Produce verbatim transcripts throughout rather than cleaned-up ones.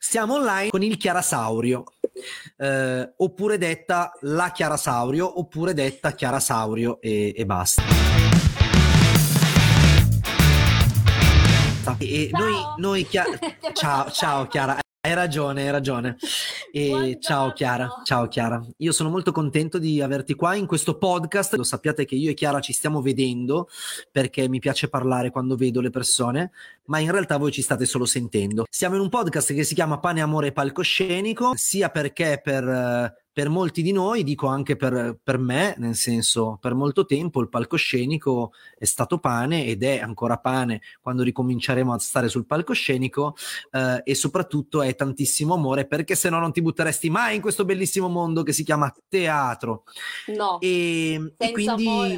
Siamo online con il Chiara Saurio, eh, oppure detta la Chiara Saurio, oppure detta Chiara Saurio e, e basta. E ciao. Noi, noi Chia... ciao, ciao Chiara. Hai ragione, hai ragione. E ciao Chiara, ciao Chiara. Io sono molto contento di averti qua in questo podcast. Lo sappiate che io e Chiara ci stiamo vedendo perché mi piace parlare quando vedo le persone, ma in realtà voi ci state solo sentendo. Siamo in un podcast che si chiama Pane Amore e Palcoscenico, sia perché per... per molti di noi, dico anche per, per me, nel senso, per molto tempo il palcoscenico è stato pane ed è ancora pane quando ricominceremo a stare sul palcoscenico, eh, e soprattutto è tantissimo amore, perché se no non ti butteresti mai in questo bellissimo mondo che si chiama teatro. No, e, e quindi amore.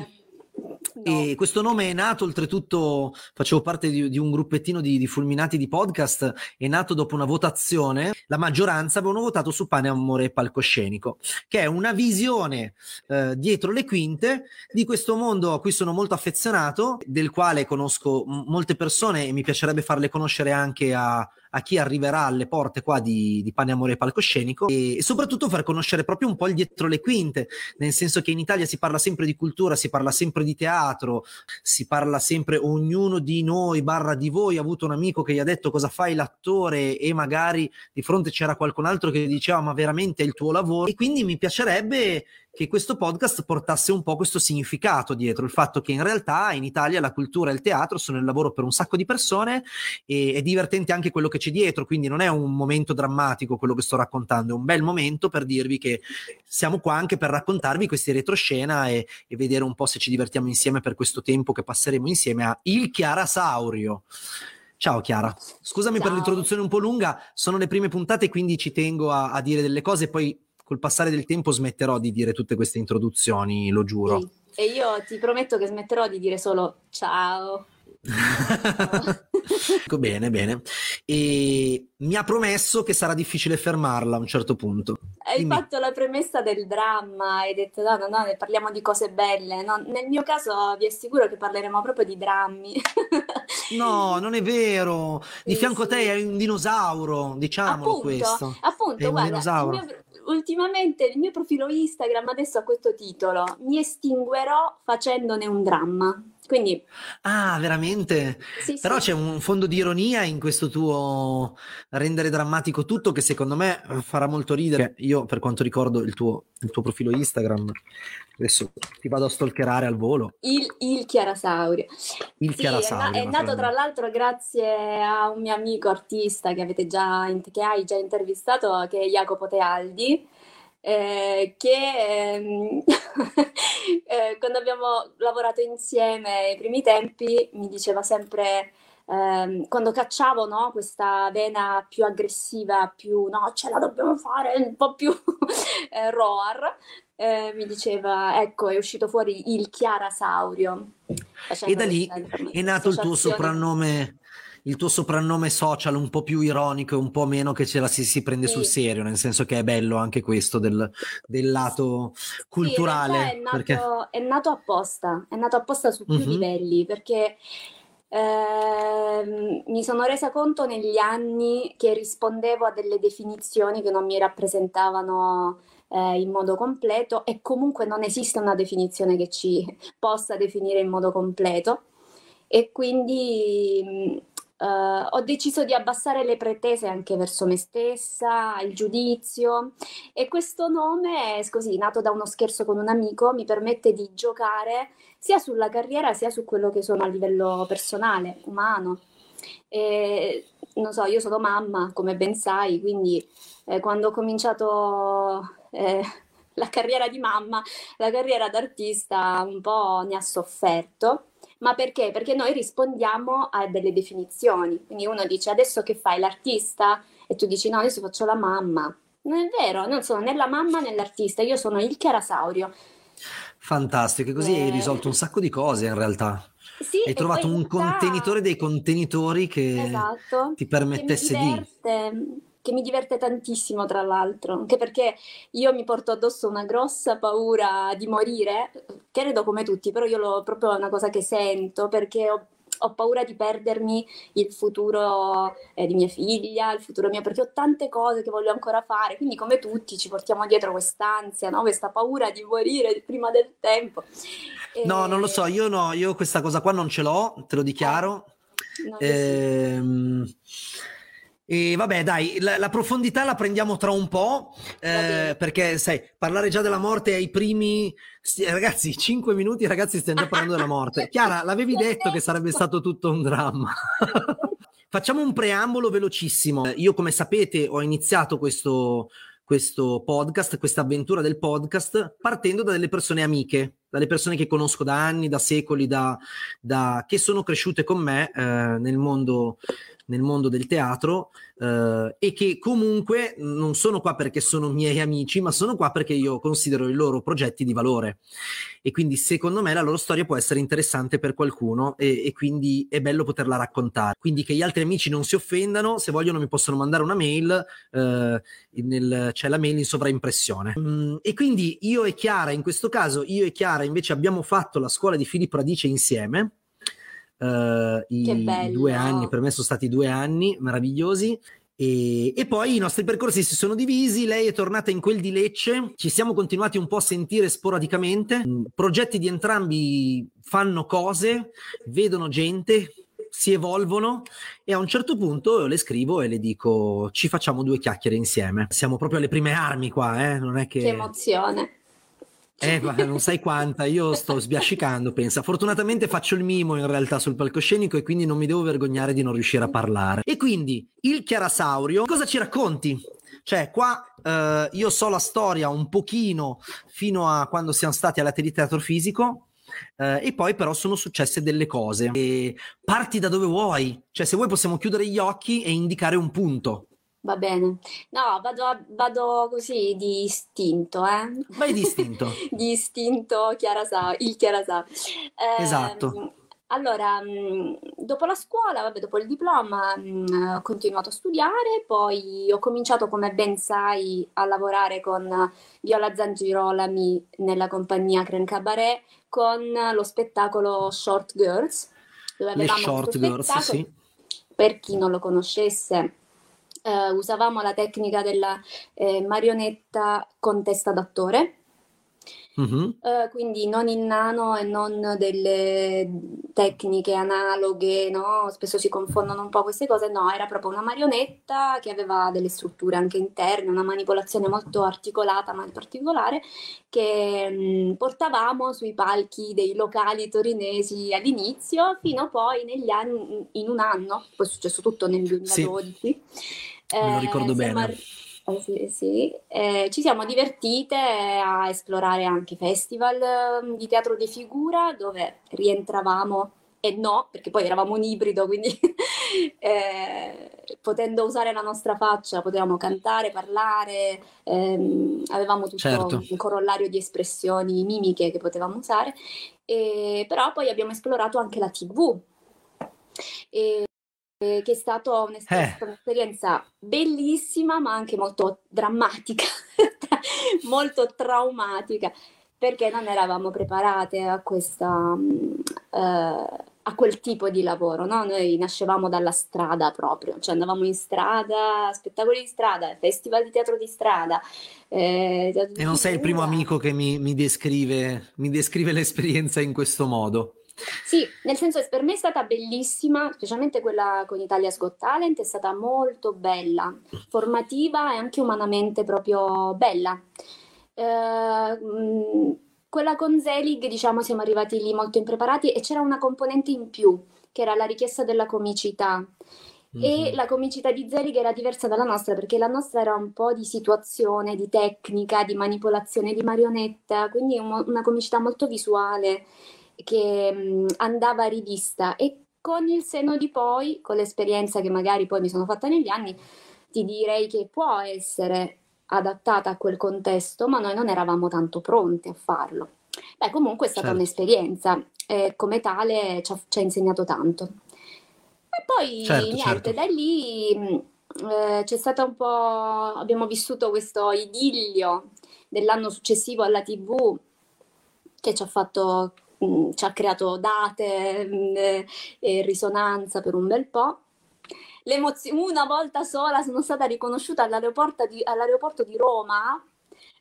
No. E questo nome è nato, oltretutto facevo parte di, di un gruppettino di, di fulminati di podcast, è nato dopo una votazione, la maggioranza avevano votato su Pane, Amore e Palcoscenico, che è una visione eh, dietro le quinte di questo mondo a cui sono molto affezionato, del quale conosco m- molte persone e mi piacerebbe farle conoscere anche a... a chi arriverà alle porte qua di, di Pane, Amore e Palcoscenico, e, e soprattutto far conoscere proprio un po' il dietro le quinte, nel senso che in Italia si parla sempre di cultura, si parla sempre di teatro, si parla sempre, ognuno di noi barra di voi ha avuto un amico che gli ha detto cosa fai l'attore, e magari di fronte c'era qualcun altro che diceva ma veramente è il tuo lavoro, e quindi mi piacerebbe che questo podcast portasse un po' questo significato dietro, il fatto che in realtà in Italia la cultura e il teatro sono il lavoro per un sacco di persone, e è divertente anche quello che c'è dietro, quindi non è un momento drammatico quello che sto raccontando, è un bel momento per dirvi che siamo qua anche per raccontarvi questi retroscena e, e vedere un po' se ci divertiamo insieme per questo tempo che passeremo insieme a il Chiara Saurio. Ciao Chiara, scusami Ciao. Per l'introduzione un po' lunga, sono le prime puntate quindi ci tengo a, a dire delle cose, poi col passare del tempo smetterò di dire tutte queste introduzioni, lo giuro. Sì. E io ti prometto che smetterò di dire solo ciao. Bene, bene. E mi ha promesso che sarà difficile fermarla a un certo punto. Hai Dimmi. Fatto la premessa del dramma, hai detto no, no, no, ne parliamo di cose belle. No, nel mio caso vi assicuro che parleremo proprio di drammi. No, non è vero. Di sì, fianco sì. A te è un dinosauro, diciamolo appunto, questo. Appunto, è un guarda, dinosauro. Il mio... Ultimamente il mio profilo Instagram adesso ha questo titolo: mi estinguerò facendone un dramma. Quindi ah, veramente? Sì, però sì. C'è un fondo di ironia in questo tuo rendere drammatico tutto che secondo me farà molto ridere. Io, per quanto ricordo il tuo, il tuo profilo Instagram, adesso ti vado a stalkerare al volo. Il, il Chiara Saurio. Il sì, Chiara Saurio, è, na- è nato tra l'altro grazie a un mio amico artista che avete già che hai già intervistato, che è Jacopo Tealdi. Eh, che ehm, eh, quando abbiamo lavorato insieme ai primi tempi mi diceva sempre ehm, quando cacciavo no, questa vena più aggressiva, più no ce la dobbiamo fare, un po' più eh, roar, eh, mi diceva ecco è uscito fuori il Chiara Saurio. E da lì è nato il tuo soprannome il tuo soprannome social un po' più ironico e un po' meno che ce la si, si prende sì. sul serio, nel senso che è bello anche questo del, del lato culturale. Sì, è, nato, perché... è nato apposta, è nato apposta su più mm-hmm. livelli, perché eh, mi sono resa conto negli anni che rispondevo a delle definizioni che non mi rappresentavano eh, in modo completo, e comunque non esiste una definizione che ci possa definire in modo completo, e quindi... Uh, ho deciso di abbassare le pretese anche verso me stessa, il giudizio, e questo nome è così, nato da uno scherzo con un amico, mi permette di giocare sia sulla carriera sia su quello che sono a livello personale, umano. E, non so, io sono mamma, come ben sai, quindi eh, quando ho cominciato eh, la carriera di mamma, la carriera d'artista un po' ne ha sofferto. Ma perché? Perché noi rispondiamo a delle definizioni, quindi uno dice adesso che fai l'artista e tu dici no adesso faccio la mamma, non è vero, non sono né la mamma né l'artista, io sono il Chiara Saurio. Fantastico, così e... hai risolto un sacco di cose in realtà. Sì, hai trovato un realtà... contenitore dei contenitori che esatto, ti permettesse che mi diverte, di... che mi diverte tantissimo tra l'altro, anche perché io mi porto addosso una grossa paura di morire, credo come tutti, però io lo proprio è una cosa che sento, perché ho, ho paura di perdermi il futuro eh, di mia figlia, il futuro mio, perché ho tante cose che voglio ancora fare, quindi come tutti ci portiamo dietro quest'ansia, no? Questa paura di morire prima del tempo. E... No, non lo so, io no, io questa cosa qua non ce l'ho, te lo dichiaro. No, ehm... E vabbè, dai, la, la profondità la prendiamo tra un po', eh, perché sai, parlare già della morte ai primi, ragazzi, cinque minuti, ragazzi, stiamo già parlando della morte. Chiara, l'avevi detto che sarebbe stato tutto un dramma. Facciamo un preambolo velocissimo. Io, come sapete, ho iniziato questo, questo podcast, questa avventura del podcast, partendo da delle persone amiche, dalle persone che conosco da anni, da secoli, da, da che sono cresciute con me eh, nel mondo... nel mondo del teatro eh, e che comunque non sono qua perché sono miei amici, ma sono qua perché io considero i loro progetti di valore, e quindi secondo me la loro storia può essere interessante per qualcuno, e, e quindi è bello poterla raccontare. Quindi che gli altri amici non si offendano, se vogliono mi possono mandare una mail, eh, nel, c'è la mail in sovraimpressione. Mm, e quindi io e Chiara, in questo caso io e Chiara invece abbiamo fatto la scuola di Filippo Radice insieme. Uh, i due anni, per me sono stati due anni meravigliosi, e, e poi i nostri percorsi si sono divisi. Lei è tornata in quel di Lecce, ci siamo continuati un po' a sentire sporadicamente. Progetti di entrambi, fanno cose, vedono gente, si evolvono, e a un certo punto le scrivo e le dico: ci facciamo due chiacchiere insieme. Siamo proprio alle prime armi qua, eh? Non è che... che emozione. Eh, ma non sai quanta, io sto sbiascicando, pensa. Fortunatamente faccio il mimo in realtà sul palcoscenico, e quindi non mi devo vergognare di non riuscire a parlare. E quindi, il Chiara Saurio, cosa ci racconti? Cioè, qua eh, io so la storia un pochino fino a quando siamo stati alla Teatro Fisico, eh, e poi però sono successe delle cose. E parti da dove vuoi, cioè se vuoi possiamo chiudere gli occhi e indicare un punto. Va bene. No, vado, vado così di istinto, eh? Vai di istinto. Di istinto, Chiara Sa, il Chiara Sa. Eh, esatto. Allora, dopo la scuola, vabbè, dopo il diploma, ho continuato a studiare, poi ho cominciato, come ben sai, a lavorare con Viola Zangirolami nella compagnia Crencabaret con lo spettacolo Short Girls. Dove Le Short Girls, sì. Per chi non lo conoscesse, Uh, usavamo la tecnica della eh, marionetta con testa d'attore, mm-hmm. uh, quindi non il nano e non delle tecniche analoghe, no? Spesso si confondono un po' queste cose. No, era proprio una marionetta che aveva delle strutture anche interne, una manipolazione molto articolata, ma in particolare che mh, portavamo sui palchi dei locali torinesi all'inizio, fino poi negli anni, in un anno, poi è successo tutto nel duemiladodici. Sì. Me lo ricordo eh, bene. Ar- eh, sì, sì. Eh, ci siamo divertite a esplorare anche festival eh, di teatro di figura, dove rientravamo e no, perché poi eravamo un ibrido, quindi eh, potendo usare la nostra faccia potevamo cantare, parlare, ehm, avevamo tutto certo. Un corollario di espressioni mimiche che potevamo usare, e, però poi abbiamo esplorato anche la tivù. E, che è stata un'esperienza eh. bellissima, ma anche molto drammatica, molto traumatica, perché non eravamo preparate a questa eh, a quel tipo di lavoro, no? Noi nascevamo dalla strada proprio, cioè andavamo in strada, spettacoli di strada, festival di teatro di strada. Eh, teatro di e non figura. Sei il primo amico che mi, mi descrive, mi descrive l'esperienza in questo modo. Sì, nel senso che per me è stata bellissima, specialmente quella con Italia's Got Talent, è stata molto bella, formativa e anche umanamente proprio bella. Eh, quella con Zelig, diciamo, siamo arrivati lì molto impreparati, e c'era una componente in più, che era la richiesta della comicità. E la comicità di Zelig era diversa dalla nostra, perché la nostra era un po' di situazione, di tecnica, di manipolazione, di marionetta, quindi una comicità molto visuale, che andava rivista. E con il senno di poi, con l'esperienza che magari poi mi sono fatta negli anni, ti direi che può essere adattata a quel contesto, ma noi non eravamo tanto pronti a farlo. Beh, comunque è stata certo. un'esperienza e come tale ci ha, ci ha insegnato tanto. E poi certo, niente, certo. da lì eh, c'è stata un po', abbiamo vissuto questo idillio dell'anno successivo alla tivù, che ci ha fatto mh, ci ha creato date mh, e risonanza per un bel po'. Una volta sola sono stata riconosciuta all'aeroporto di, all'aeroporto di Roma.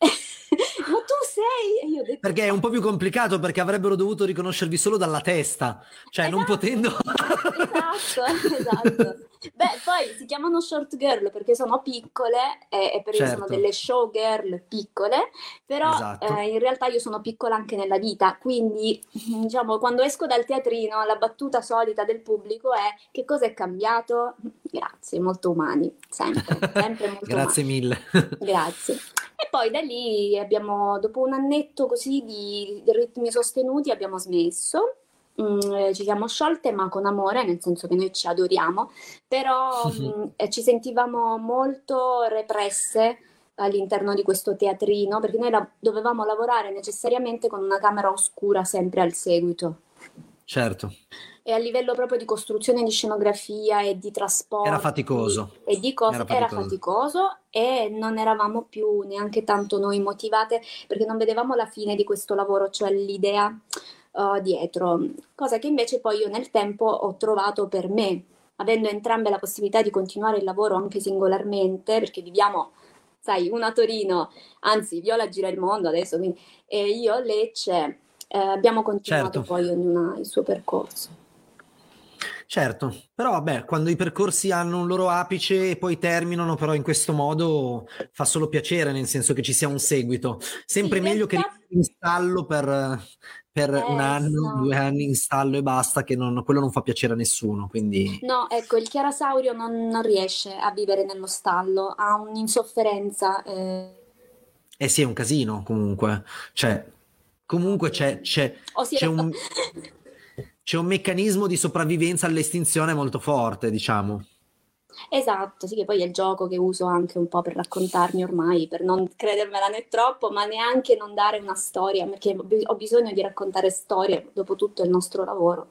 Ma tu sei... Io ho detto... Perché è un po' più complicato, perché avrebbero dovuto riconoscervi solo dalla testa, cioè esatto, non potendo... esatto, esatto. Beh, poi si chiamano short girl perché sono piccole e, e perché certo, sono delle show girl piccole, però esatto, eh, in realtà io sono piccola anche nella vita, quindi diciamo quando esco dal teatrino la battuta solita del pubblico è: che cosa è cambiato? Grazie, molto umani, sempre, sempre molto grazie umani. Mille. Grazie. E poi da lì abbiamo, dopo un annetto così di, di ritmi sostenuti, abbiamo smesso. Mm, ci siamo sciolte, ma con amore, nel senso che noi ci adoriamo, però mm, eh, ci sentivamo molto represse all'interno di questo teatrino, perché noi la- dovevamo lavorare necessariamente con una camera oscura sempre al seguito. Certo. E a livello proprio di costruzione di scenografia e di trasporto era faticoso e di cose era, era faticoso e non eravamo più neanche tanto noi motivate, perché non vedevamo la fine di questo lavoro, cioè l'idea uh, dietro, cosa che invece poi io nel tempo ho trovato per me, avendo entrambe la possibilità di continuare il lavoro anche singolarmente, perché viviamo, sai, una a Torino, anzi Viola gira il mondo adesso, quindi, e io a Lecce, eh, abbiamo continuato certo, poi ognuna il suo percorso. Certo, però vabbè, quando i percorsi hanno un loro apice e poi terminano però in questo modo, fa solo piacere, nel senso che ci sia un seguito. Sempre sì, meglio che in stallo per, per eh, un anno, no, due anni in stallo e basta, che non, quello non fa piacere a nessuno, quindi... No, ecco, il Chiara Saurio non, non riesce a vivere nello stallo, ha un'insofferenza. Eh, eh sì, è un casino comunque, cioè, comunque c'è, c'è, oh, sì, c'è un... c'è un meccanismo di sopravvivenza all'estinzione molto forte, diciamo. Esatto, sì, che poi è il gioco che uso anche un po' per raccontarmi ormai, per non credermela né troppo, ma neanche non dare una storia, perché ho bisogno di raccontare storie dopo tutto il nostro lavoro.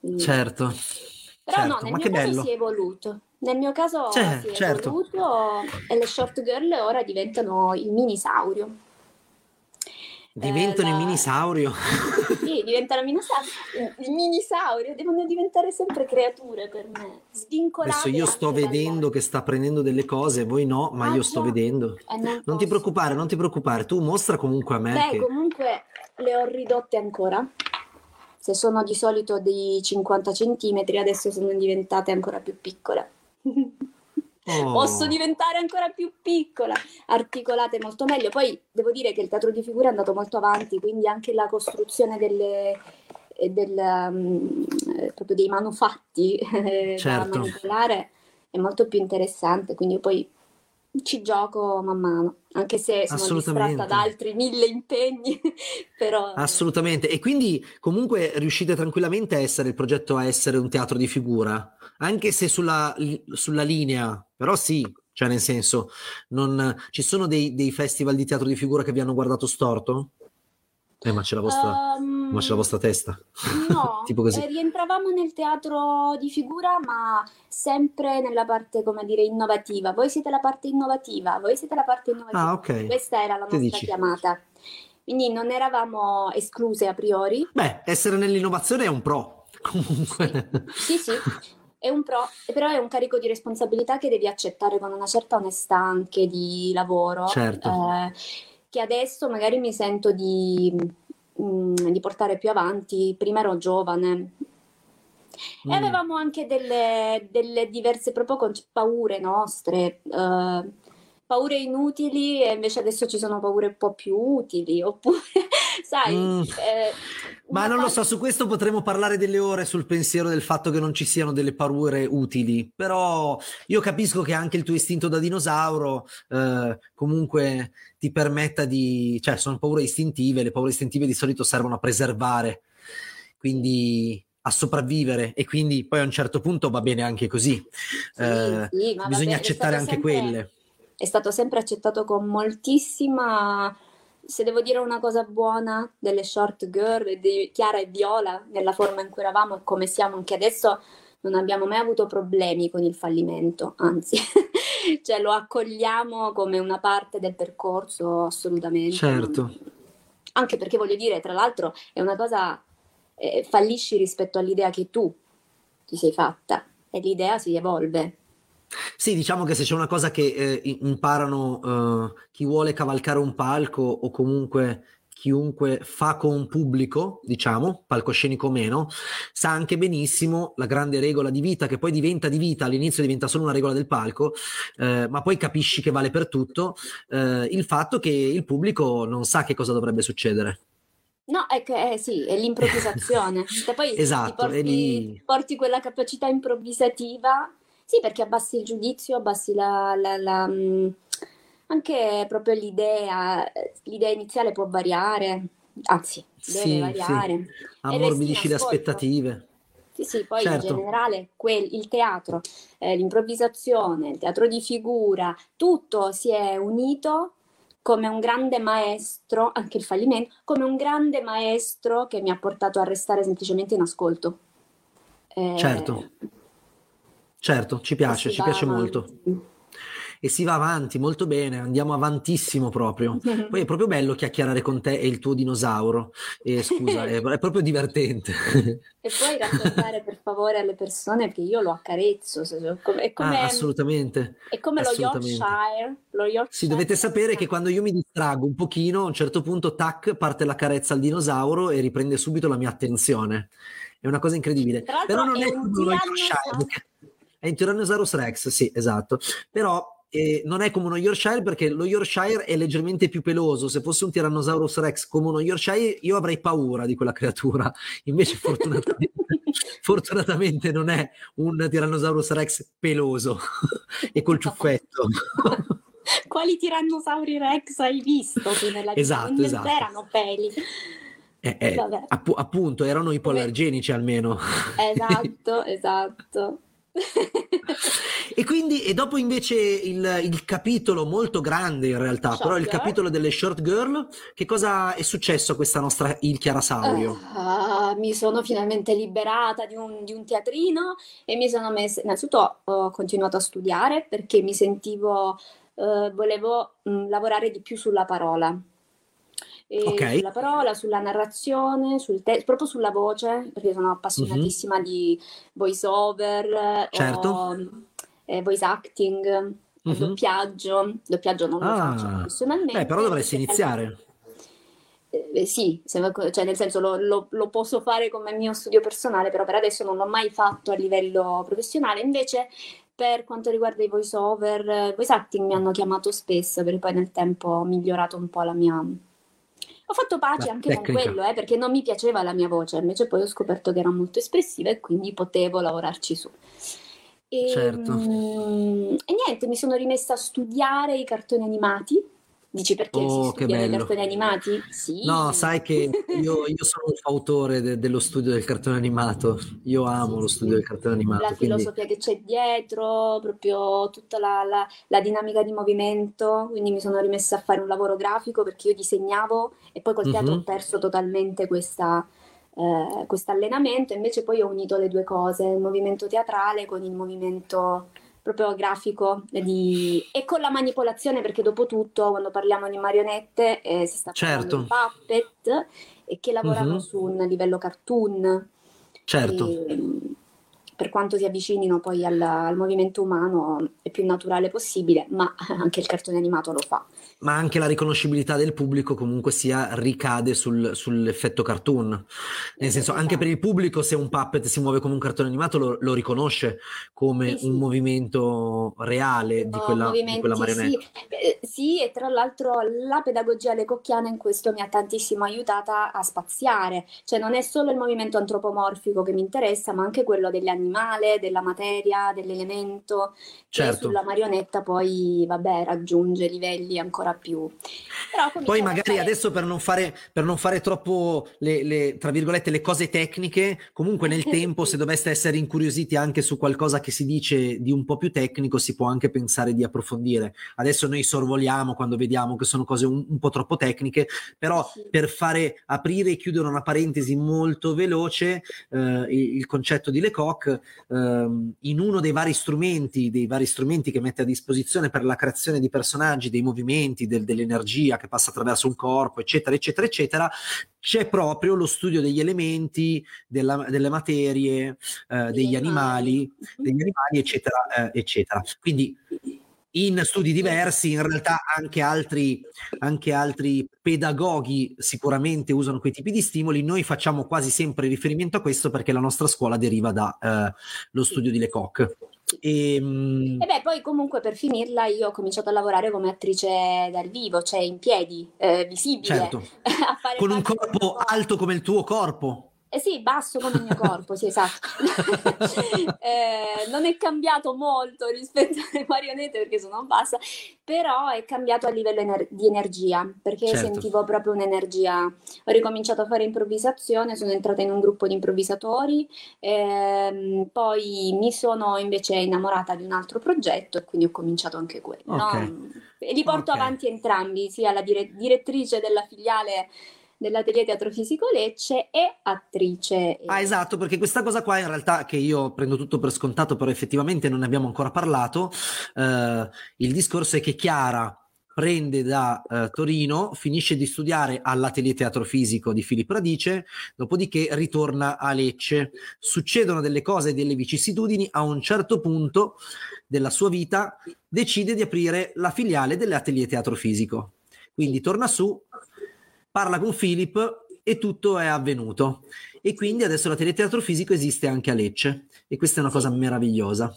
Quindi... Certo. Però certo, no, nel ma mio caso bello, si è evoluto. Nel mio caso C'è, si è certo. evoluto e le short girl ora diventano il Minisauro. Diventano eh, la... il Minisauro. Sì, diventano il Minisauro. Devono diventare sempre creature per me. Svincolate. Adesso io sto vedendo che sta prendendo delle cose, voi no, ma ah, io sto no. vedendo. Eh, non non ti preoccupare, non ti preoccupare. Tu mostra comunque a me. Beh, che... comunque le ho ridotte ancora. Se sono di solito di cinquanta centimetri, adesso sono diventate ancora più piccole. Oh. Posso diventare ancora più piccola, articolate molto meglio. Poi devo dire che il teatro di figure è andato molto avanti, quindi anche la costruzione delle, del, um, proprio dei manufatti certo, da manipolare è molto più interessante, quindi io poi ci gioco man mano, anche se sono distratta da altri mille impegni però... Assolutamente. E quindi comunque riuscite tranquillamente a essere, il progetto a essere un teatro di figura, anche se sulla, sulla linea, però sì, cioè nel senso non, ci sono dei, dei festival di teatro di figura che vi hanno guardato storto? Eh, ma c'è la vostra, um, ma c'è la vostra testa. No, tipo così. Eh, rientravamo nel teatro di figura, ma sempre nella parte, come dire, innovativa. Voi siete la parte innovativa, voi siete la parte innovativa. Ah, ok. Questa era la nostra chiamata. Quindi non eravamo escluse a priori. Beh, essere nell'innovazione è un pro, comunque. Sì, sì, sì, è un pro, però è un carico di responsabilità che devi accettare con una certa onestà anche di lavoro. Certo. Eh, che adesso magari mi sento di, mh, di portare più avanti. Prima ero giovane mm. e avevamo anche delle, delle diverse proprio con, paure nostre, eh, paure inutili, e invece adesso ci sono paure un po' più utili, oppure sai mm. eh, ma non parte... lo so, su questo potremmo parlare delle ore, sul pensiero del fatto che non ci siano delle paure utili, però io capisco che anche il tuo istinto da dinosauro eh, comunque ti permetta di, cioè sono paure istintive, le paure istintive di solito servono a preservare, quindi a sopravvivere, e quindi poi a un certo punto va bene anche così, sì, eh, sì, ma bisogna vabbè, accettare anche sempre... quelle è stato sempre accettato con moltissima... Se devo dire una cosa buona delle short girl, di Chiara e Viola, nella forma in cui eravamo e come siamo anche adesso, non abbiamo mai avuto problemi con il fallimento, anzi, cioè lo accogliamo come una parte del percorso, assolutamente. Certo. Anche perché voglio dire, tra l'altro, è una cosa eh, fallisci rispetto all'idea che tu ti sei fatta, e l'idea si evolve. Sì, diciamo che se c'è una cosa che eh, imparano eh, chi vuole cavalcare un palco, o comunque chiunque fa con un pubblico, diciamo, palcoscenico meno, sa anche benissimo la grande regola di vita, che poi diventa di vita, all'inizio diventa solo una regola del palco, eh, ma poi capisci che vale per tutto, eh, il fatto che il pubblico non sa che cosa dovrebbe succedere. No, è che eh, sì, è l'improvvisazione. Te poi esatto, ti porti, lì... porti quella capacità improvvisativa, sì, perché abbassi il giudizio, abbassi la... la, la mh... anche proprio l'idea, l'idea iniziale può variare, anzi, deve sì, variare. Sì. Ammorbidisci le aspettative. Sì, sì, poi certo. In generale quel, il teatro, eh, l'improvvisazione, il teatro di figura, tutto si è unito come un grande maestro, anche il fallimento, come un grande maestro che mi ha portato a restare semplicemente in ascolto. Eh, certo, certo, ci piace, ci piace molto. E si va avanti molto bene, andiamo avantissimo proprio. Poi è proprio bello chiacchierare con te e il tuo dinosauro, eh, scusa, è, è proprio divertente. E puoi raccontare per favore alle persone che io lo accarezzo, è come, ah, assolutamente, è come assolutamente. Lo Yorkshire, lo Yorkshire. Sì, dovete sapere che quando io mi distraggo un pochino, a un certo punto tac, parte la carezza al dinosauro e riprende subito la mia attenzione, è una cosa incredibile. Però non è, è un lo Yorkshire, è un Tyrannosaurus Rex, sì, esatto, però Eh, non è come uno Yorkshire, perché lo Yorkshire è leggermente più peloso. Se fosse un Tyrannosaurus Rex come uno Yorkshire io avrei paura di quella creatura, invece fortunatamente, fortunatamente non è un Tyrannosaurus Rex peloso e col ciuffetto. Quali Tyrannosauri Rex hai visto tu nella vita? Esatto, esatto. Erano peli. Eh, eh, app- appunto, erano ipoallergenici almeno. Esatto, esatto. E quindi, e dopo invece il, il capitolo molto grande in realtà, Short però il Girl. Capitolo delle Short Girl, che cosa è successo a questa nostra il Chiara Saurio? Uh, mi sono finalmente liberata di un, di un teatrino e mi sono messa, innanzitutto ho continuato a studiare perché mi sentivo, uh, volevo mh, lavorare di più sulla parola. E okay. Sulla parola, sulla narrazione, sul te- proprio sulla voce, perché sono appassionatissima mm-hmm. di voice over, certo. o, eh, voice acting, mm-hmm. doppiaggio, doppiaggio non ah. lo faccio professionalmente. Beh, però dovresti iniziare. Eh, eh, sì, se, cioè nel senso lo, lo, lo posso fare come mio studio personale, però per adesso non l'ho mai fatto a livello professionale. Invece per quanto riguarda i voice over, voice acting mi hanno chiamato spesso, perché poi nel tempo ho migliorato un po' la mia... Ho fatto pace la anche tecnica. Con quello, eh, perché non mi piaceva la mia voce, invece poi ho scoperto che era molto espressiva e quindi potevo lavorarci su. E, certo. mh, e niente, mi sono rimessa a studiare i cartoni animati. Dici perché oh, si studiano i cartoni animati? Sì. No, sai che io, io sono il fautore de- dello studio del cartone animato, io amo sì, lo studio sì. del cartone animato. La quindi... filosofia che c'è dietro, proprio tutta la, la, la dinamica di movimento, quindi mi sono rimessa a fare un lavoro grafico perché io disegnavo e poi col teatro mm-hmm. ho perso totalmente questa... Eh, questo allenamento, invece poi ho unito le due cose, il movimento teatrale con il movimento... proprio grafico di... e con la manipolazione, perché dopo tutto quando parliamo di marionette eh, si sta certo. parlando di puppet e che lavorano mm-hmm. su un livello cartoon certo e, per quanto si avvicinino poi al, al movimento umano è più naturale possibile, ma anche il cartone animato lo fa, ma anche la riconoscibilità del pubblico comunque sia ricade sul, sull'effetto cartoon, nel senso anche per il pubblico se un puppet si muove come un cartone animato lo, lo riconosce come sì, sì. un movimento reale di quella, di quella marionetta sì. sì, e tra l'altro la pedagogia lecocchiana in questo mi ha tantissimo aiutata a spaziare, cioè non è solo il movimento antropomorfico che mi interessa, ma anche quello dell'animale, della materia, dell'elemento certo. che sulla marionetta poi vabbè raggiunge livelli ancora più. Però poi magari fare... adesso per non fare per non fare troppo le, le tra virgolette le cose tecniche, comunque nel tempo se doveste essere incuriositi anche su qualcosa che si dice di un po' più tecnico si può anche pensare di approfondire. Adesso noi sorvoliamo quando vediamo che sono cose un, un po' troppo tecniche, però sì. per fare aprire e chiudere una parentesi molto veloce eh, il, il concetto di Lecoq ehm, in uno dei vari strumenti dei vari strumenti che mette a disposizione per la creazione di personaggi, dei movimenti, del, dell'energia che passa attraverso un corpo, eccetera eccetera eccetera, c'è proprio lo studio degli elementi, della, delle materie, eh, degli animali degli animali eccetera eh, eccetera. Quindi in studi diversi, in realtà anche altri, anche altri pedagoghi sicuramente usano quei tipi di stimoli. Noi facciamo quasi sempre riferimento a questo perché la nostra scuola deriva dallo eh, studio di Lecoq. E, mh... e beh, poi comunque per finirla io ho cominciato a lavorare come attrice dal vivo, cioè in piedi, eh, visibile. Certo, a fare con un corpo alto come il tuo corpo. Eh sì, basso come il mio corpo, sì, esatto. eh, non è cambiato molto rispetto alle marionette perché sono bassa, però è cambiato a livello ener- di energia, perché certo. sentivo proprio un'energia. Ho ricominciato a fare improvvisazione, sono entrata in un gruppo di improvvisatori, ehm, poi mi sono invece innamorata di un altro progetto e quindi ho cominciato anche quello. Okay. No? E li porto okay. avanti entrambi, sia la dire- direttrice della filiale dell'Atelier Teatro Fisico Lecce e attrice. Ah, esatto, perché questa cosa qua in realtà, che io prendo tutto per scontato, però effettivamente non ne abbiamo ancora parlato, eh, il discorso è che Chiara prende da eh, Torino, finisce di studiare all'Atelier Teatro Fisico di Filippo Radice, dopodiché ritorna a Lecce. Succedono delle cose e delle vicissitudini, a un certo punto della sua vita decide di aprire la filiale dell'Atelier Teatro Fisico. Quindi torna su, parla con Filippo e tutto è avvenuto. E quindi adesso l'Atelier Teatro Fisico esiste anche a Lecce. E questa è una cosa meravigliosa.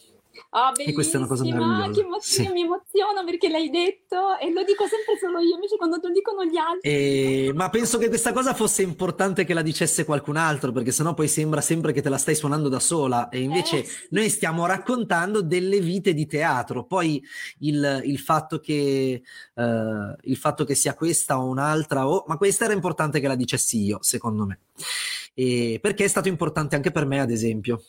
Ah, bellissima, e questa è una cosa meravigliosa. Che emozione, sì. Mi emoziono perché l'hai detto e lo dico sempre solo io, invece quando lo dicono gli altri. E... ma penso che questa cosa fosse importante che la dicesse qualcun altro, perché sennò poi sembra sempre che te la stai suonando da sola. E invece eh. noi stiamo raccontando delle vite di teatro. Poi il, il fatto che uh, il fatto che sia questa o un'altra, o... ma questa era importante che la dicessi io, secondo me. E... perché è stato importante anche per me, ad esempio,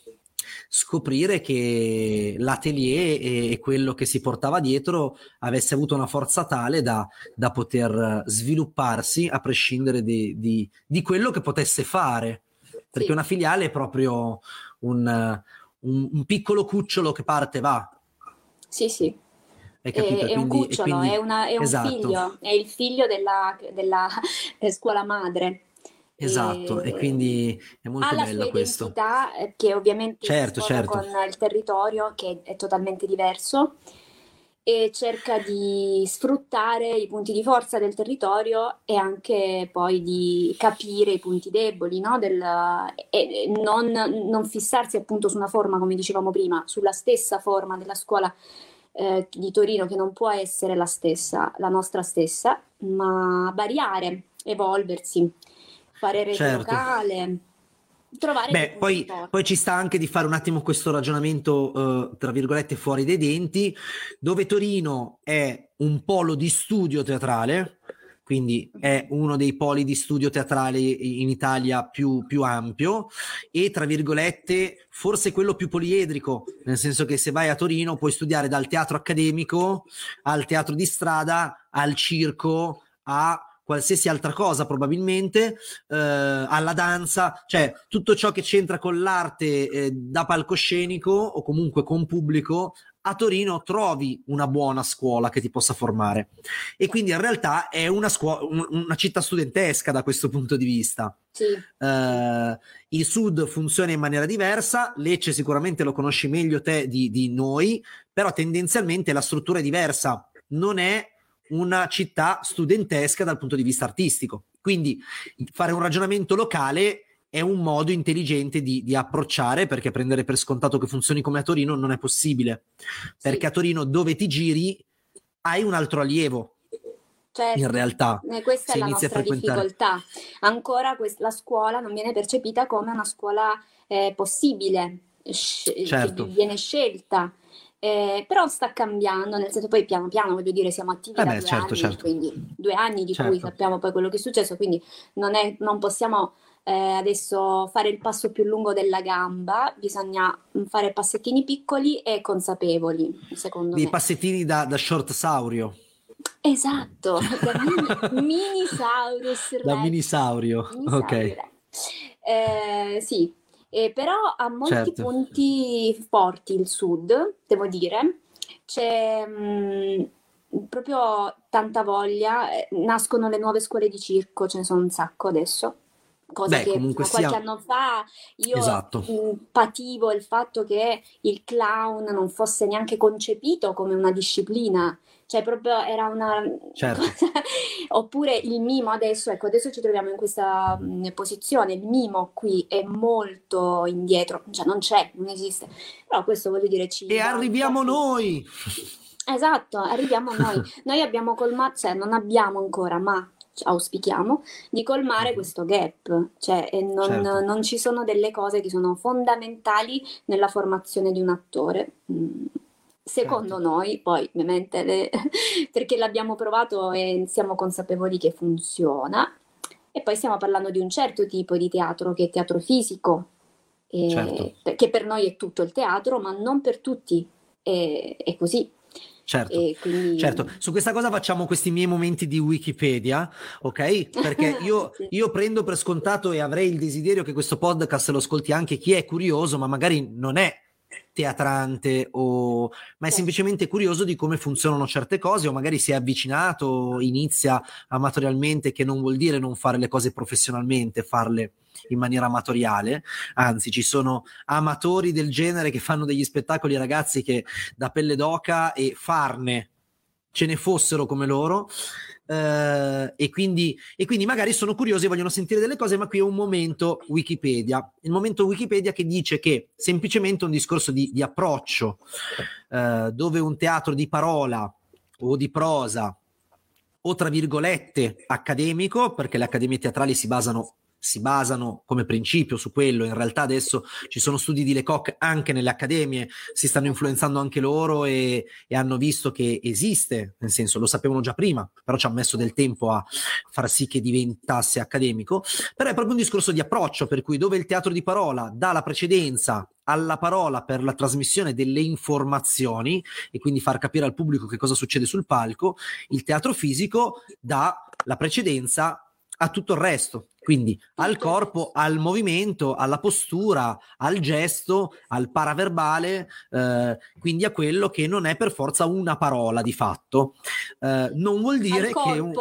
scoprire che l'atelier e quello che si portava dietro avesse avuto una forza tale da, da poter svilupparsi a prescindere di, di, di quello che potesse fare, perché sì. una filiale è proprio un, un, un piccolo cucciolo che parte va. Sì, sì. È, quindi, è un cucciolo, quindi, è, una, è un esatto. figlio, è il figlio della, della scuola madre. Esatto, e, e quindi è molto bello questo. Ha la sua identità, che ovviamente certo, certo. con il territorio, che è totalmente diverso, e cerca di sfruttare i punti di forza del territorio e anche poi di capire i punti deboli, no? Del, e non, non fissarsi appunto su una forma, come dicevamo prima, sulla stessa forma della scuola eh, di Torino, che non può essere la stessa, la nostra stessa, ma variare, evolversi. Fare rete certo. locale, trovare... Beh, poi, poi ci sta anche di fare un attimo questo ragionamento, eh, tra virgolette, fuori dai denti, dove Torino è un polo di studio teatrale, quindi è uno dei poli di studio teatrale in Italia più, più ampio e, tra virgolette, forse quello più poliedrico, nel senso che se vai a Torino puoi studiare dal teatro accademico al teatro di strada, al circo, a... qualsiasi altra cosa probabilmente, eh, alla danza, cioè tutto ciò che c'entra con l'arte eh, da palcoscenico o comunque con pubblico. A Torino trovi una buona scuola che ti possa formare e quindi in realtà è una, scuola, una città studentesca da questo punto di vista. Sì. Uh, il sud funziona in maniera diversa, Lecce sicuramente lo conosci meglio te di, di noi, però tendenzialmente la struttura è diversa, non è una città studentesca dal punto di vista artistico. Quindi fare un ragionamento locale è un modo intelligente di, di approcciare, perché prendere per scontato che funzioni come a Torino non è possibile, perché sì. a Torino dove ti giri hai un altro allievo. Certo, in realtà questa è la nostra difficoltà. Ancora quest- la scuola non viene percepita come una scuola eh, possibile, sc- certo. che viene scelta. Eh, però sta cambiando, nel senso poi piano piano, voglio dire, siamo attivi eh beh, da due certo, anni certo. quindi due anni di certo. cui sappiamo poi quello che è successo, quindi non, è, non possiamo eh, adesso fare il passo più lungo della gamba, bisogna fare passettini piccoli e consapevoli, secondo dei me. Dei passettini da, da Short Saurio. Esatto, da mini, Minisauro. Da Minisauro, ok. Eh, sì. eh, però ha molti certo. punti forti il sud, devo dire. C'è mh, proprio tanta voglia, nascono le nuove scuole di circo, ce ne sono un sacco adesso. Cosa Beh, che qualche sia... anno fa io esatto. pativo il fatto che il clown non fosse neanche concepito come una disciplina, cioè proprio era una certo. cosa... oppure il mimo adesso, ecco adesso ci troviamo in questa posizione, il mimo qui è molto indietro, cioè non c'è, non esiste, però questo voglio dire ci... E arriviamo noi! Esatto, arriviamo noi, noi abbiamo colmato, cioè non abbiamo ancora, ma... auspichiamo di colmare questo gap, cioè e non, certo. non ci sono delle cose che sono fondamentali nella formazione di un attore, secondo certo. noi, poi ovviamente le, perché l'abbiamo provato e siamo consapevoli che funziona, e poi stiamo parlando di un certo tipo di teatro che è teatro fisico, e, certo. che per noi è tutto il teatro, ma non per tutti è, è così. Certo, quindi... certo, su questa cosa facciamo questi miei momenti di Wikipedia, ok? Perché io, sì. io prendo per scontato e avrei il desiderio che questo podcast lo ascolti anche chi è curioso, ma magari non è teatrante, o ma è sì. semplicemente curioso di come funzionano certe cose, o magari si è avvicinato, inizia amatorialmente, che non vuol dire non fare le cose professionalmente, farle in maniera amatoriale, anzi ci sono amatori del genere che fanno degli spettacoli, ragazzi, che da pelle d'oca, e farne ce ne fossero come loro, eh, e, quindi, e quindi magari sono curiosi e vogliono sentire delle cose, ma qui è un momento Wikipedia, il momento Wikipedia che dice che semplicemente un discorso di, di approccio, eh, dove un teatro di parola o di prosa o tra virgolette accademico, perché le accademie teatrali si basano si basano come principio su quello, in realtà adesso ci sono studi di Lecoq anche nelle accademie, si stanno influenzando anche loro e, e hanno visto che esiste, nel senso lo sapevano già prima, però ci ha messo del tempo a far sì che diventasse accademico, però è proprio un discorso di approccio, per cui dove il teatro di parola dà la precedenza alla parola per la trasmissione delle informazioni e quindi far capire al pubblico che cosa succede sul palco, il teatro fisico dà la precedenza a tutto il resto, quindi al corpo, al movimento, alla postura, al gesto, al paraverbale, eh, quindi a quello che non è per forza una parola di fatto. Eh, non vuol dire al che un...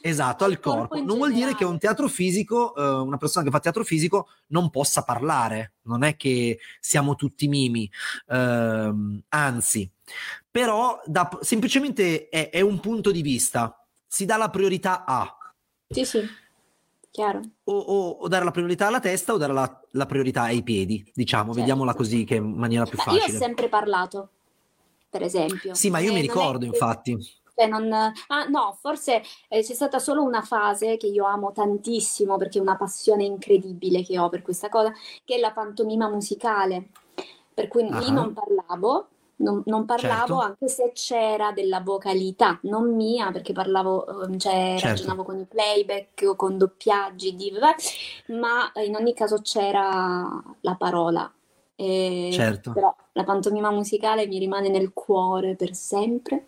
esatto, al, al corpo, corpo non vuol generale. Dire che un teatro fisico, eh, una persona che fa teatro fisico non possa parlare, non è che siamo tutti mimi, eh, anzi, però da, semplicemente è, è un punto di vista, si dà la priorità a Sì, sì, chiaro. O, o, o dare la priorità alla testa o dare la, la priorità ai piedi, diciamo, certo. vediamola così, che è in maniera più ma facile. Io ho sempre parlato, per esempio. Sì, ma io eh, mi ricordo, è... infatti. Cioè, non... Ah, no, forse eh, c'è stata solo una fase che io amo tantissimo, perché è una passione incredibile che ho per questa cosa, che è la pantomima musicale, per cui ah. lì non parlavo. Non, non parlavo certo. anche se c'era della vocalità, non mia, perché parlavo, cioè certo. ragionavo con i playback o con doppiaggi di, ma in ogni caso c'era la parola e certo. però la pantomima musicale mi rimane nel cuore per sempre,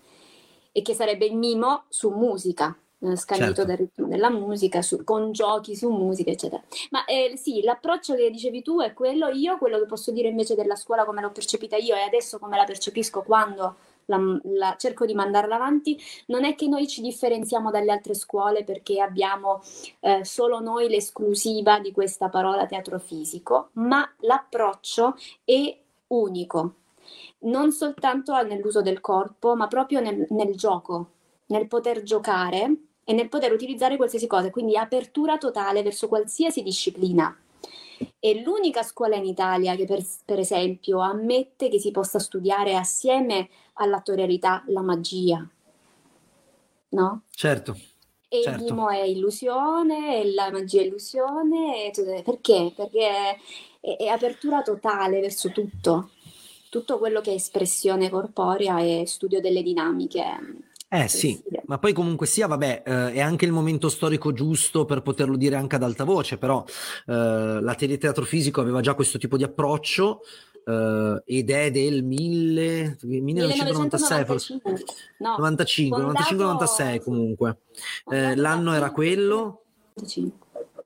e che sarebbe il mimo su musica, scandito certo. dal ritmo della musica, su, con giochi su musica eccetera, ma eh, sì, l'approccio che dicevi tu è quello. Io quello che posso dire invece della scuola, come l'ho percepita io e adesso come la percepisco quando la, la, cerco di mandarla avanti, non è che noi ci differenziamo dalle altre scuole perché abbiamo eh, solo noi l'esclusiva di questa parola teatro fisico, ma l'approccio è unico, non soltanto nell'uso del corpo, ma proprio nel, nel gioco, nel poter giocare e nel poter utilizzare qualsiasi cosa, quindi apertura totale verso qualsiasi disciplina. È l'unica scuola in Italia che per, per esempio ammette che si possa studiare assieme all'attorialità la magia, no? Certo. E certo. il mimo è illusione, e la magia è illusione, e tutto. Perché? Perché è, è, è apertura totale verso tutto, tutto quello che è espressione corporea e studio delle dinamiche. Eh sì, ma poi comunque sia, vabbè, eh, è anche il momento storico giusto per poterlo dire anche ad alta voce, però eh, la teatro fisico aveva già questo tipo di approccio, eh, ed è del mille, millenovecentonovantasei, millenovecentonovantacinque forse, no, novantacinque, fondato... novantacinque novantasei comunque, eh, l'anno era quello,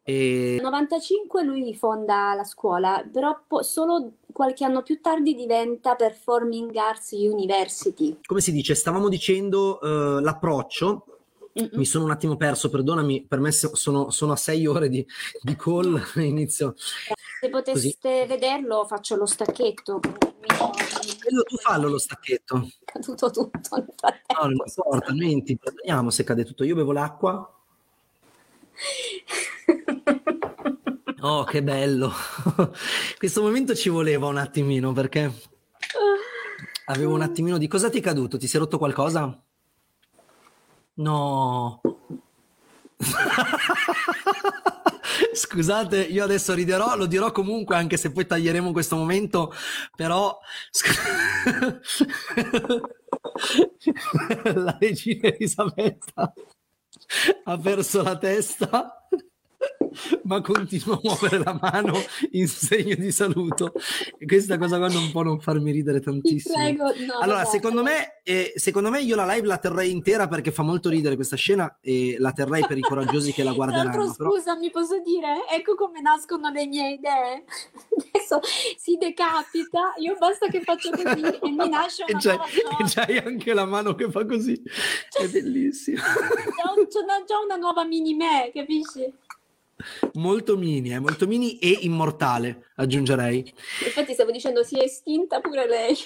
E... nel novantacinque lui fonda la scuola, però po- solo qualche anno più tardi diventa Performing Arts University. Come si dice? Stavamo dicendo uh, l'approccio. Mm-mm. Mi sono un attimo perso, perdonami, per me sono, sono a sei ore di, di call. Inizio. Se poteste così vederlo, faccio lo stacchetto. Credo tu fallo lo stacchetto. È caduto tutto nel frattempo. No, non importa, menti, perdoniamo se cade tutto. Io bevo l'acqua. Oh, che bello. Questo momento ci voleva un attimino, perché avevo un attimino di... Cosa ti è caduto? Ti sei rotto qualcosa? No. Scusate, io adesso riderò, lo dirò comunque anche se poi taglieremo questo momento, però la regina Elisabetta ha perso la testa, ma continua a muovere la mano in segno di saluto. E questa cosa qua non può non farmi ridere tantissimo. Prego, no, allora, secondo me, eh, secondo me io la live la terrei intera perché fa molto ridere questa scena e la terrei per i coraggiosi che la guarderanno. Però... scusa, mi posso dire? Ecco come nascono le mie idee. Adesso si decapita, io basta che faccio così e mi nasce una nuova storia. E c'hai anche la mano che fa così. Cioè, è bellissimo. C'ho, c'ho già una nuova mini me, capisci? Molto mini, è eh? molto mini e immortale, aggiungerei. Infatti stavo dicendo si è estinta pure lei.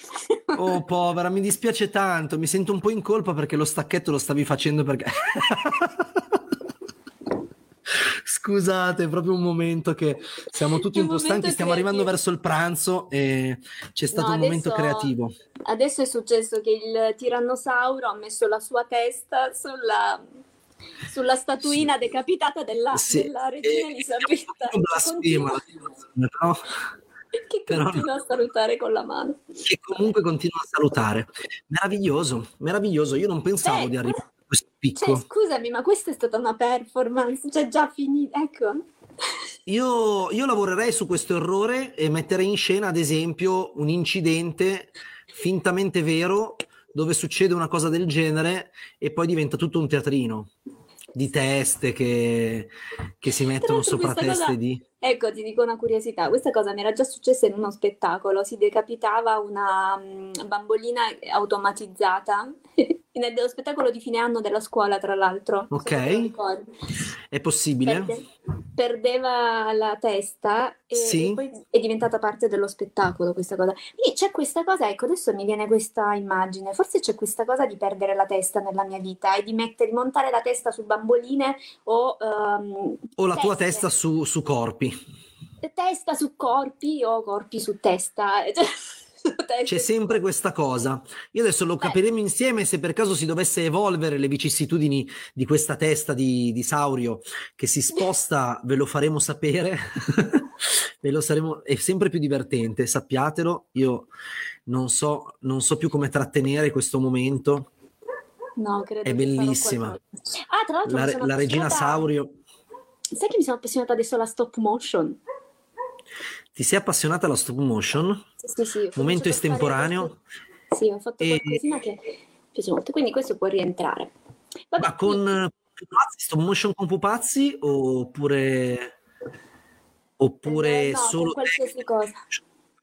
Oh povera, mi dispiace tanto, mi sento un po' in colpa perché lo stacchetto lo stavi facendo perché... Scusate, è proprio un momento che siamo tutti un po' stanchi, stiamo creativo. Arrivando verso il pranzo e c'è stato no, un adesso, momento creativo. Adesso è successo che il tirannosauro ha messo la sua testa sulla... sulla statuina sì. decapitata della, sì. della regina Elisabetta. Blasfema, però, che però continua a salutare con la mano. Che comunque continua a salutare. Meraviglioso, meraviglioso. Io non pensavo Beh, di arrivare a questo picco. Cioè, scusami, ma questa è stata una performance, cioè già finita, ecco. Io, io lavorerei su questo errore e metterei in scena, ad esempio, un incidente fintamente vero dove succede una cosa del genere e poi diventa tutto un teatrino di teste che, che si mettono sopra teste cosa... di... Ecco, ti dico una curiosità, questa cosa mi era già successa in uno spettacolo, si decapitava una bambolina automatizzata nello spettacolo di fine anno della scuola, tra l'altro. Ok, è possibile. Perde... Perdeva la testa e sì. poi è diventata parte dello spettacolo questa cosa. Quindi c'è questa cosa, ecco, adesso mi viene questa immagine, forse c'è questa cosa di perdere la testa nella mia vita e di mettere, montare la testa su bamboline o... Um, o la teste. Tua testa su, su corpi. Testa su corpi o corpi su testa. C'è sempre questa cosa. Io adesso lo capiremo insieme se per caso si dovesse evolvere le vicissitudini di questa testa di, di Saurio che si sposta, ve lo faremo sapere. Ve lo saremo, è sempre più divertente, sappiatelo. Io non so, non so più come trattenere questo momento. No, credo è bellissima. Ah, tra l'altro la, la regina Saurio. Sai che mi sono appassionata adesso alla stop motion. Ti sei appassionata alla stop motion? Sì, sì, sì. Momento estemporaneo. Sì, ho fatto e... qualcosina che mi piace molto, quindi questo può rientrare. Vabbè, ma con io... pupazzi, stop motion con pupazzi oppure oppure eh, no, solo con qualsiasi cosa.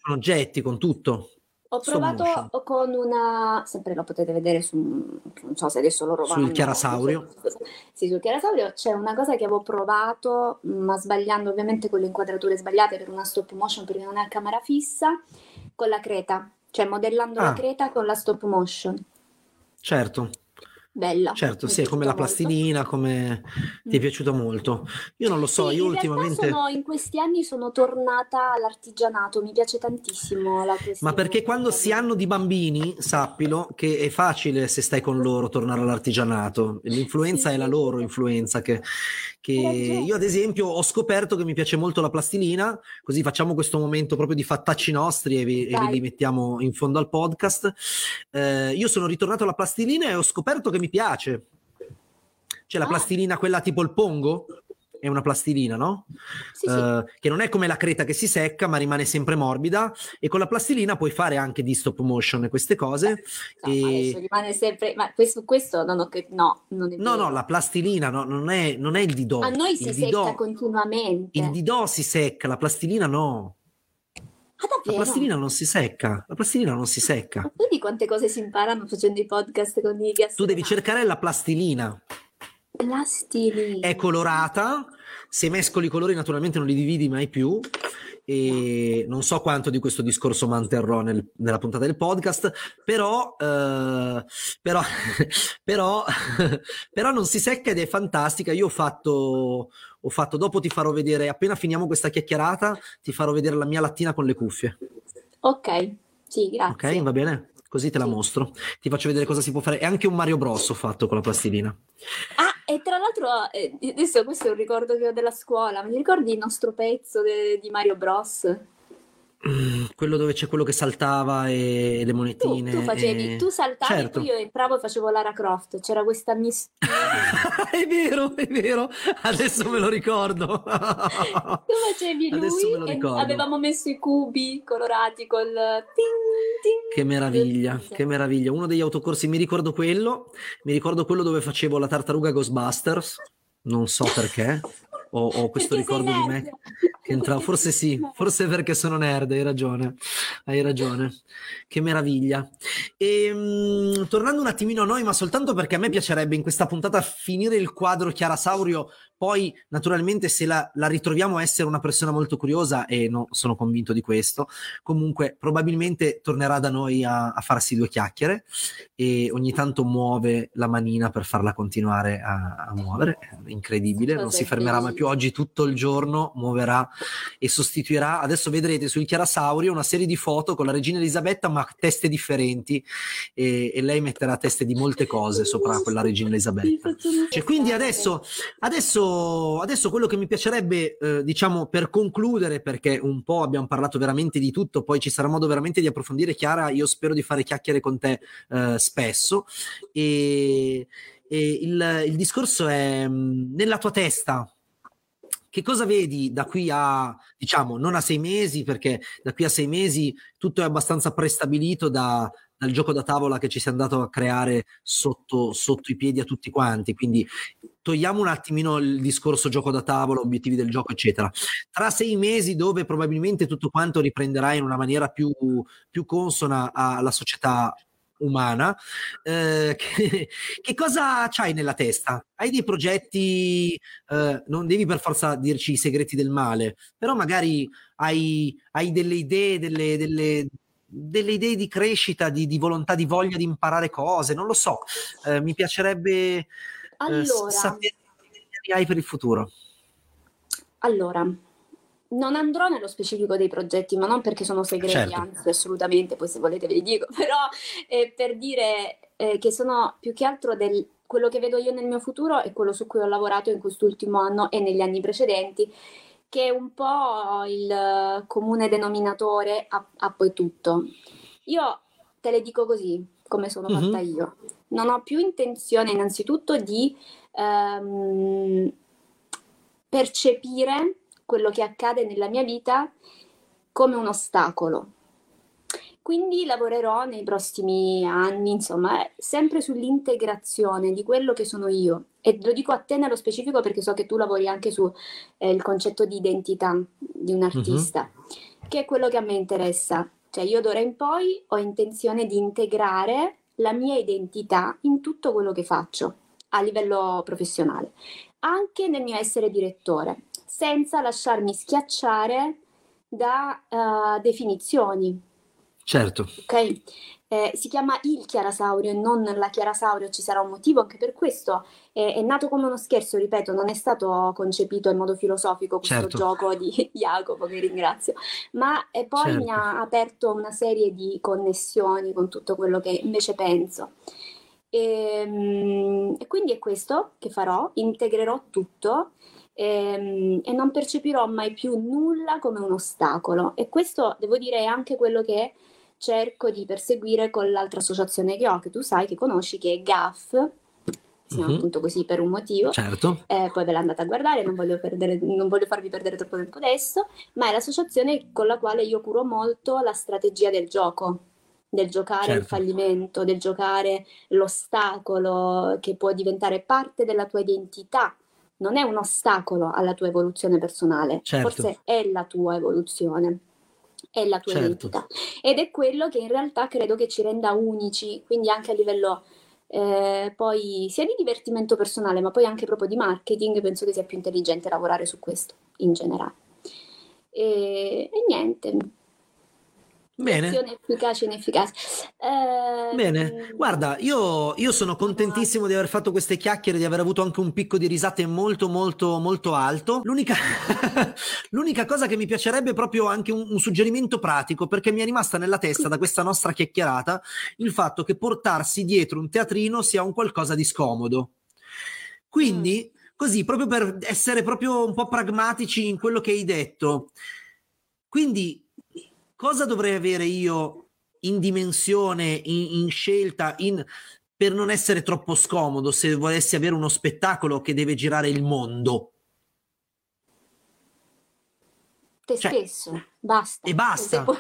Con oggetti, con tutto. Ho provato motion. Con una, sempre lo potete vedere su, non so se adesso loro vanno. Sul Chiara Saurio. Sì, sul Chiara Saurio c'è una cosa che avevo provato, ma sbagliando ovviamente con le inquadrature sbagliate per una stop motion perché non è a camera fissa, con la creta, cioè modellando ah. la creta con la stop motion. Certo. Bella. Certo, sì, come la molto. Plastilina, come ti è piaciuta molto. Io non lo so, sì, io in ultimamente sono, in questi anni sono tornata all'artigianato, mi piace tantissimo la questione. Ma perché quando si hanno di bambini, sappilo che è facile se stai con loro tornare all'artigianato. L'influenza sì. è la loro influenza che che io ad esempio ho scoperto che mi piace molto la plastilina, così facciamo questo momento proprio di fattacci nostri e vi, e vi li mettiamo in fondo al podcast. Eh, io sono ritornato alla plastilina e ho scoperto che mi piace, c'è la ah. plastilina quella tipo il pongo, è una plastilina, no? Sì, uh, sì. Che non è come la creta che si secca, ma rimane sempre morbida, e con la plastilina puoi fare anche di stop motion e queste cose. No, e... ma adesso rimane sempre, ma questo, questo non ho che... no, non è no, no, la plastilina no, non, è, non è il didò. Ma noi si didò, secca continuamente. Il didò si secca, la plastilina no. La plastilina non si secca, la plastilina non si secca. Ma vedi quante cose si imparano facendo i podcast con i gassi. Tu devi cercare la plastilina. Plastilina. È colorata, se mescoli i colori naturalmente non li dividi mai più, e non so quanto di questo discorso manterrò nel, nella puntata del podcast, però eh, però però però non si secca ed è fantastica. Io ho fatto ho fatto dopo ti farò vedere, appena finiamo questa chiacchierata ti farò vedere la mia lattina con le cuffie. Ok, sì, grazie. Ok, va bene, così te la sì. mostro, ti faccio vedere cosa si può fare. È anche un Mario Bros ho fatto con la plastilina. Ah, e tra l'altro adesso questo è un ricordo che ho della scuola, ma ti ricordi il nostro pezzo de, di Mario Bros? Mm, quello dove c'è quello che saltava e, e le monetine. Tu, tu facevi, e... tu saltavi, certo. Io entravo e facevo Lara Croft, c'era questa mistura. È vero, è vero, adesso me lo ricordo. Tu facevi lui e avevamo messo i cubi colorati col ting, ting. Che meraviglia, che meraviglia. Uno degli autocorsi, mi ricordo quello, mi ricordo quello dove facevo la tartaruga Ghostbusters, non so perché. Ho, ho questo perché ricordo di me che entrava, forse sì, forse perché sono nerd, hai ragione, hai ragione, che meraviglia. E, mh, tornando un attimino a noi, ma soltanto perché a me piacerebbe in questa puntata finire il quadro Chiara Saurio, poi naturalmente se la, la ritroviamo a essere una persona molto curiosa, e no, sono convinto di questo, comunque probabilmente tornerà da noi a, a farsi due chiacchiere, e ogni tanto muove la manina per farla continuare a, a muovere, è incredibile, non si fermerà mai più. Oggi tutto il giorno muoverà e sostituirà, adesso vedrete sul Chiara Saurio una serie di foto con la regina Elisabetta ma teste differenti, e, e lei metterà teste di molte cose sopra quella regina Elisabetta. Cioè, quindi adesso, adesso, adesso quello che mi piacerebbe eh, diciamo per concludere, perché un po' abbiamo parlato veramente di tutto, poi ci sarà modo veramente di approfondire. Chiara, io spero di fare chiacchiere con te eh, spesso, e, e il, il discorso è nella tua testa. Che cosa vedi da qui a, diciamo, non a sei mesi, perché da qui a sei mesi tutto è abbastanza prestabilito da, dal gioco da tavola che ci si è andato a creare sotto, sotto i piedi a tutti quanti, quindi togliamo un attimino il discorso gioco da tavola, obiettivi del gioco, eccetera. Tra sei mesi, dove probabilmente tutto quanto riprenderà in una maniera più, più consona alla società umana, eh, che, che cosa c'hai nella testa? Hai dei progetti, eh, non devi per forza dirci i segreti del male, però magari hai, hai delle idee, delle, delle, delle idee di crescita, di, di volontà, di voglia di imparare cose, non lo so, eh, mi piacerebbe allora, eh, sapere che hai per il futuro. Allora, non andrò nello specifico dei progetti, ma non perché sono segreti, certo. Anzi, assolutamente, poi se volete ve li dico, però eh, per dire eh, che sono più che altro del, quello che vedo io nel mio futuro e quello su cui ho lavorato in quest'ultimo anno e negli anni precedenti, che è un po' il comune denominatore a, a poi tutto. Io te le dico così, come sono mm-hmm. fatta io. Non ho più intenzione innanzitutto di ehm, percepire quello che accade nella mia vita come un ostacolo. Quindi lavorerò nei prossimi anni, insomma, sempre sull'integrazione di quello che sono io. E lo dico a te nello specifico perché so che tu lavori anche su eh, il concetto di identità di un artista, uh-huh. che è quello che a me interessa. Cioè io d'ora in poi ho intenzione di integrare la mia identità in tutto quello che faccio a livello professionale, anche nel mio essere direttore, senza lasciarmi schiacciare da uh, definizioni. Certo. Ok? Eh, si chiama il Chiara Saurio e non la Chiara Saurio, ci sarà un motivo anche per questo. Eh, è nato come uno scherzo, ripeto, non è stato concepito in modo filosofico questo certo. gioco di Jacopo, che ringrazio. Ma e poi certo. mi ha aperto una serie di connessioni con tutto quello che invece penso. E, e quindi è questo che farò, integrerò tutto. E, e non percepirò mai più nulla come un ostacolo, e questo devo dire è anche quello che cerco di perseguire con l'altra associazione che ho, che tu sai, che conosci, che è G A F, ragazzina, mm-hmm. appunto così per un motivo. Certo. Eh, poi ve l'ho andata a guardare, non voglio, perdere, non voglio farvi perdere troppo tempo adesso, ma è l'associazione con la quale io curo molto la strategia del gioco, del giocare certo. il fallimento, del giocare l'ostacolo che può diventare parte della tua identità. Non è un ostacolo alla tua evoluzione personale, certo. forse è la tua evoluzione, è la tua certo. identità. Ed è quello che in realtà credo che ci renda unici, quindi anche a livello eh, poi sia di divertimento personale, ma poi anche proprio di marketing, penso che sia più intelligente lavorare su questo in generale. E, e niente. Bene. Efficace, inefficace. Eh, Bene, guarda, io, io sono contentissimo di aver fatto queste chiacchiere, di aver avuto anche un picco di risate molto, molto, molto alto. L'unica, l'unica cosa che mi piacerebbe proprio anche un, un suggerimento pratico, perché mi è rimasta nella testa da questa nostra chiacchierata il fatto che portarsi dietro un teatrino sia un qualcosa di scomodo. Quindi, mm. così, proprio per essere proprio un po' pragmatici in quello che hai detto. Quindi, cosa dovrei avere io in dimensione, in, in scelta, in, per non essere troppo scomodo se volessi avere uno spettacolo che deve girare il mondo? Te cioè, stesso, basta. E basta. Po- no,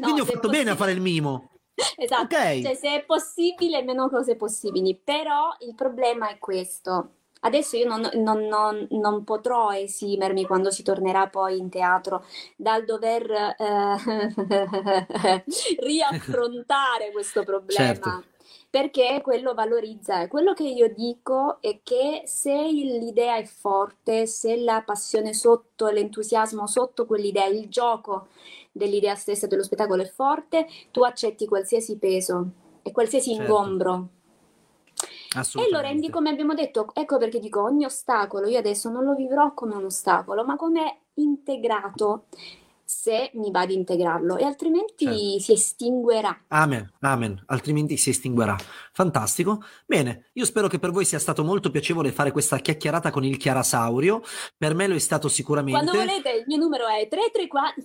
Quindi ho fatto possibile. bene a fare il mimo. Esatto, okay. Cioè, se è possibile, meno cose possibili. Però il problema è questo. Adesso io non, non, non, non potrò esimermi quando si tornerà poi in teatro dal dover eh, riaffrontare questo problema, certo. perché quello valorizza. Quello che io dico è che se l'idea è forte, se la passione sotto, l'entusiasmo sotto quell'idea, il gioco dell'idea stessa dello spettacolo è forte, tu accetti qualsiasi peso e qualsiasi certo. ingombro. E lo rendi, come abbiamo detto, ecco perché dico ogni ostacolo, io adesso non lo vivrò come un ostacolo, ma come integrato, se mi va di integrarlo, e altrimenti certo. si estinguerà. Amen, amen, altrimenti si estinguerà. Fantastico. Bene, io spero che per voi sia stato molto piacevole fare questa chiacchierata con il Chiara Saurio, per me lo è stato sicuramente. Quando volete, il mio numero è tre tre quattro.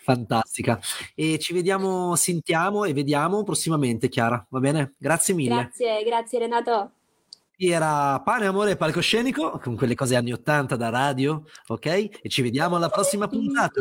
Fantastica. E ci vediamo, sentiamo e vediamo prossimamente, Chiara, va bene? Grazie mille. Grazie, grazie Renato. Era Pane, Amore e Palcoscenico, con quelle cose anni ottanta da radio, ok? E ci vediamo alla prossima puntata.